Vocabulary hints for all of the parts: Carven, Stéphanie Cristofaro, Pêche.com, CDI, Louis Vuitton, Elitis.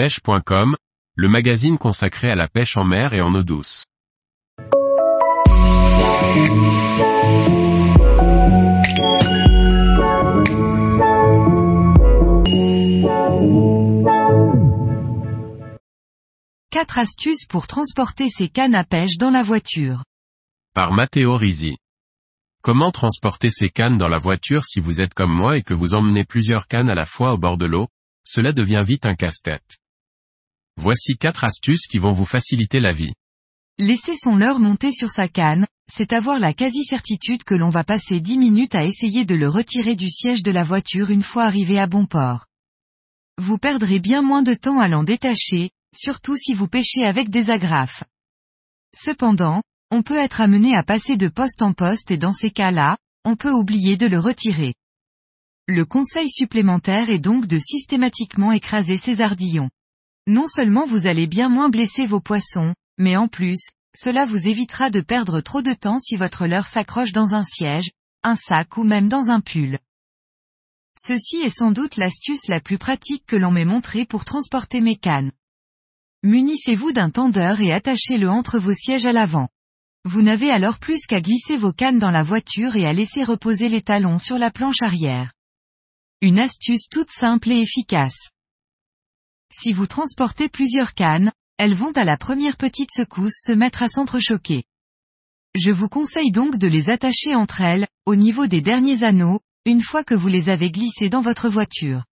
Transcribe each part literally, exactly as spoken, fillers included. pêche point com, le magazine consacré à la pêche en mer et en eau douce. quatre astuces pour transporter ses cannes à pêche dans la voiture. Par Matteo Risi. Comment transporter ses cannes dans la voiture si vous êtes comme moi et que vous emmenez plusieurs cannes à la fois au bord de l'eau? Cela devient vite un casse-tête. Voici quatre astuces qui vont vous faciliter la vie. Laisser son leurre monter sur sa canne, c'est avoir la quasi-certitude que l'on va passer dix minutes à essayer de le retirer du siège de la voiture une fois arrivé à bon port. Vous perdrez bien moins de temps à l'en détacher, surtout si vous pêchez avec des agrafes. Cependant, on peut être amené à passer de poste en poste et dans ces cas-là, on peut oublier de le retirer. Le conseil supplémentaire est donc de systématiquement écraser ces ardillons. Non seulement vous allez bien moins blesser vos poissons, mais en plus, cela vous évitera de perdre trop de temps si votre leurre s'accroche dans un siège, un sac ou même dans un pull. Ceci est sans doute l'astuce la plus pratique que l'on m'ait montrée pour transporter mes cannes. Munissez-vous d'un tendeur et attachez-le entre vos sièges à l'avant. Vous n'avez alors plus qu'à glisser vos cannes dans la voiture et à laisser reposer les talons sur la planche arrière. Une astuce toute simple et efficace. Si vous transportez plusieurs cannes, elles vont à la première petite secousse se mettre à s'entrechoquer. Je vous conseille donc de les attacher entre elles, au niveau des derniers anneaux, une fois que vous les avez glissées dans votre voiture.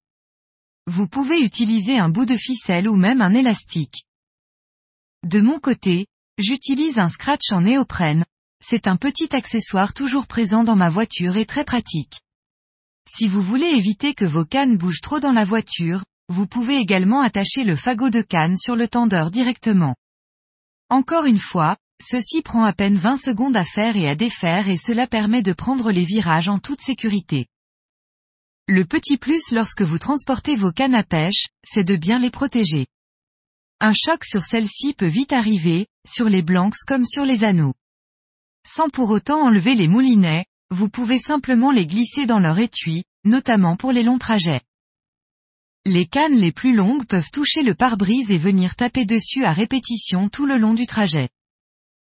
Vous pouvez utiliser un bout de ficelle ou même un élastique. De mon côté, j'utilise un scratch en néoprène. C'est un petit accessoire toujours présent dans ma voiture et très pratique. Si vous voulez éviter que vos cannes bougent trop dans la voiture, vous pouvez également attacher le fagot de canne sur le tendeur directement. Encore une fois, ceci prend à peine vingt secondes à faire et à défaire et cela permet de prendre les virages en toute sécurité. Le petit plus lorsque vous transportez vos cannes à pêche, c'est de bien les protéger. Un choc sur celles-ci peut vite arriver, sur les blancs comme sur les anneaux. Sans pour autant enlever les moulinets, vous pouvez simplement les glisser dans leur étui, notamment pour les longs trajets. Les cannes les plus longues peuvent toucher le pare-brise et venir taper dessus à répétition tout le long du trajet.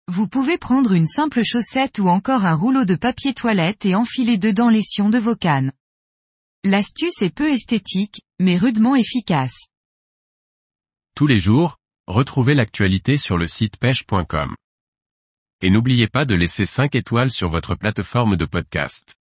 Vous pouvez prendre une simple chaussette ou encore un rouleau de papier toilette et enfiler dedans les sions de vos cannes. L'astuce est peu esthétique, mais rudement efficace. Tous les jours, retrouvez l'actualité sur le site pêche point com. Et n'oubliez pas de laisser cinq étoiles sur votre plateforme de podcast.